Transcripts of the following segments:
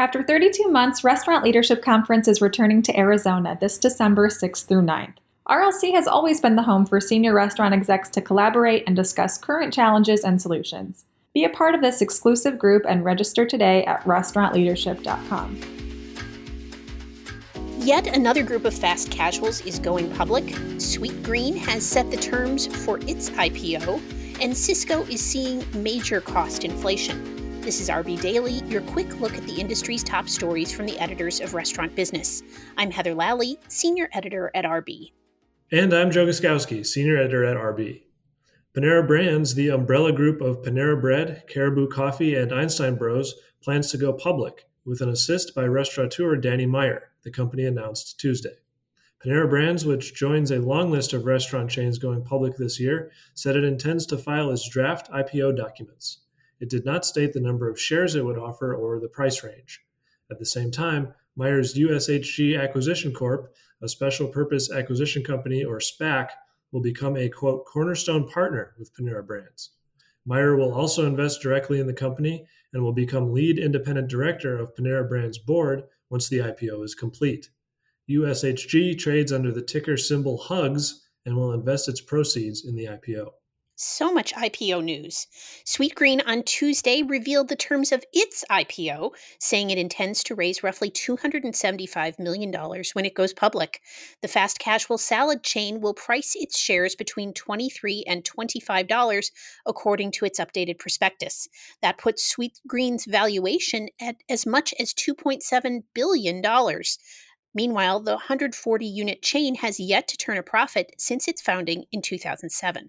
After 32 months, Restaurant Leadership Conference is returning to Arizona this December 6th through 9th. RLC has always been the home for senior restaurant execs to collaborate and discuss current challenges and solutions. Be a part of this exclusive group and register today at restaurantleadership.com. Yet another group of fast casuals is going public. Sweetgreen has set the terms for its IPO, and Sysco is seeing major cost inflation. This is RB Daily, your quick look at the industry's top stories from the editors of Restaurant Business. I'm Heather Lally, Senior Editor at RB. And I'm Joe Guskowski, Senior Editor at RB. Panera Brands, the umbrella group of Panera Bread, Caribou Coffee, and Einstein Bros, plans to go public with an assist by restaurateur Danny Meyer, the company announced Tuesday. Panera Brands, which joins a long list of restaurant chains going public this year, said it intends to file its draft IPO documents. It did not state the number of shares it would offer or the price range. At the same time, Meyer's USHG Acquisition Corp., a special purpose acquisition company or SPAC, will become a, quote, cornerstone partner with Panera Brands. Meyer will also invest directly in the company and will become lead independent director of Panera Brands board once the IPO is complete. USHG trades under the ticker symbol HUGS and will invest its proceeds in the IPO. So much IPO news. Sweetgreen on Tuesday revealed the terms of its IPO, saying it intends to raise roughly $275 million when it goes public. The fast casual salad chain will price its shares between $23 and $25, according to its updated prospectus. That puts Sweetgreen's valuation at as much as $2.7 billion. Meanwhile, the 140-unit chain has yet to turn a profit since its founding in 2007.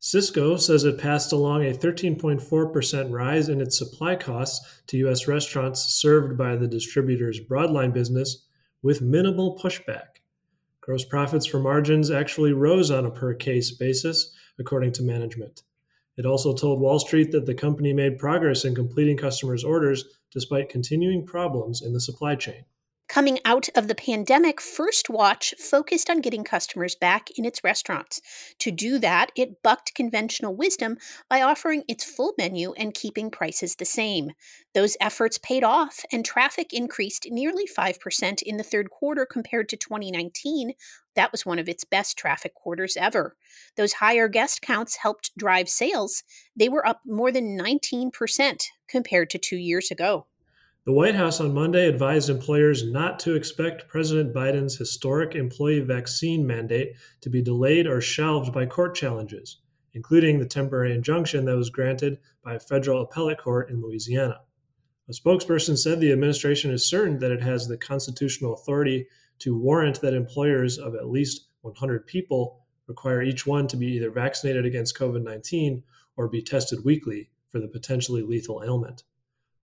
Sysco says it passed along a 13.4% rise in its supply costs to U.S. restaurants served by the distributor's broadline business with minimal pushback. Gross profits for margins actually rose on a per-case basis, according to management. It also told Wall Street that the company made progress in completing customers' orders despite continuing problems in the supply chain. Coming out of the pandemic, First Watch focused on getting customers back in its restaurants. To do that, it bucked conventional wisdom by offering its full menu and keeping prices the same. Those efforts paid off, and traffic increased nearly 5% in the third quarter compared to 2019. That was one of its best traffic quarters ever. Those higher guest counts helped drive sales. They were up more than 19% compared to 2 years ago. The White House on Monday advised employers not to expect President Biden's historic employee vaccine mandate to be delayed or shelved by court challenges, including the temporary injunction that was granted by a federal appellate court in Louisiana. A spokesperson said the administration is certain that it has the constitutional authority to warrant that employers of at least 100 people require each one to be either vaccinated against COVID-19 or be tested weekly for the potentially lethal ailment.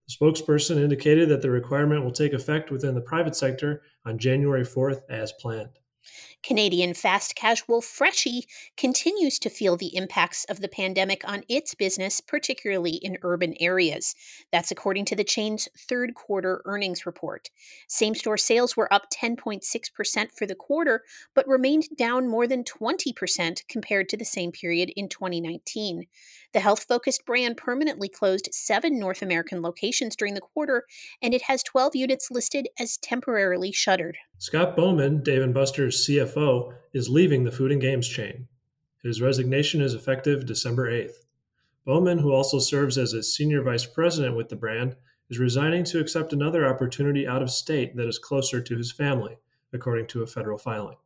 The spokesperson indicated that the requirement will take effect within the private sector on January 4th as planned. Canadian fast casual Freshie continues to feel the impacts of the pandemic on its business, particularly in urban areas. That's according to the chain's third quarter earnings report. Same-store sales were up 10.6% for the quarter, but remained down more than 20% compared to the same period in 2019. The health-focused brand permanently closed 7 North American locations during the quarter, and it has 12 units listed as temporarily shuttered. Scott Bowman, Dave & Buster's CFO, is leaving the food and games chain. His resignation is effective December 8th. Bowman, who also serves as a senior vice president with the brand, is resigning to accept another opportunity out of state that is closer to his family, according to a federal filing.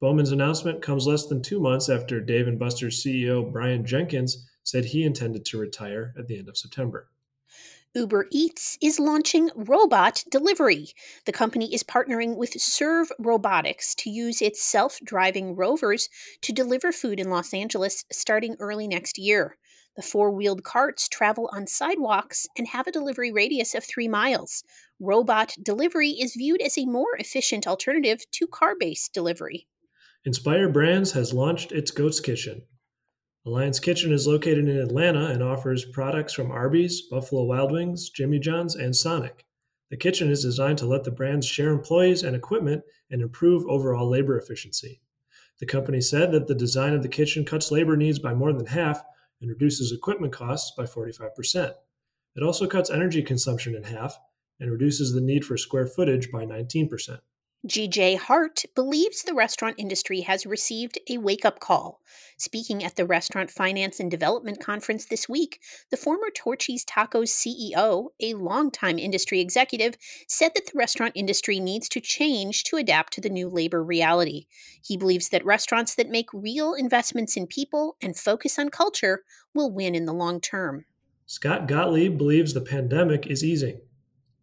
Bowman's announcement comes less than 2 months after Dave & Buster's CEO Brian Jenkins said he intended to retire at the end of September. Uber Eats is launching Robot Delivery. The company is partnering with Serve Robotics to use its self-driving rovers to deliver food in Los Angeles starting early next year. The four-wheeled carts travel on sidewalks and have a delivery radius of 3 miles. Robot Delivery is viewed as a more efficient alternative to car-based delivery. Inspire Brands has launched its Ghost Kitchen. Alliance Kitchen is located in Atlanta and offers products from Arby's, Buffalo Wild Wings, Jimmy John's, and Sonic. The kitchen is designed to let the brands share employees and equipment and improve overall labor efficiency. The company said that the design of the kitchen cuts labor needs by more than half and reduces equipment costs by 45%. It also cuts energy consumption in half and reduces the need for square footage by 19%. G.J. Hart believes the restaurant industry has received a wake-up call. Speaking at the Restaurant Finance and Development Conference this week, the former Torchy's Tacos CEO, a longtime industry executive, said that the restaurant industry needs to change to adapt to the new labor reality. He believes that restaurants that make real investments in people and focus on culture will win in the long term. Scott Gottlieb believes the pandemic is easing.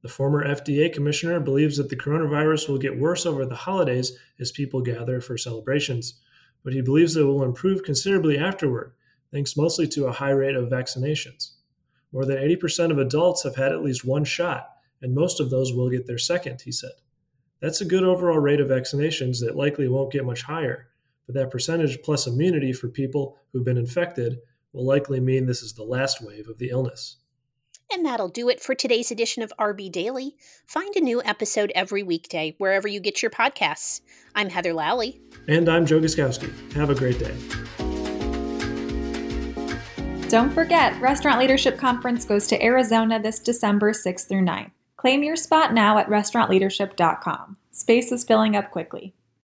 The former FDA commissioner believes that the coronavirus will get worse over the holidays as people gather for celebrations, but he believes that it will improve considerably afterward, thanks mostly to a high rate of vaccinations. More than 80% of adults have had at least one shot, and most of those will get their second, he said. That's a good overall rate of vaccinations that likely won't get much higher, but that percentage plus immunity for people who've been infected will likely mean this is the last wave of the illness. And that'll do it for today's edition of RB Daily. Find a new episode every weekday, wherever you get your podcasts. I'm Heather Lally. And I'm Joe Guskowski. Have a great day. Don't forget, Restaurant Leadership Conference goes to Arizona this December 6th through 9th. Claim your spot now at restaurantleadership.com. Space is filling up quickly.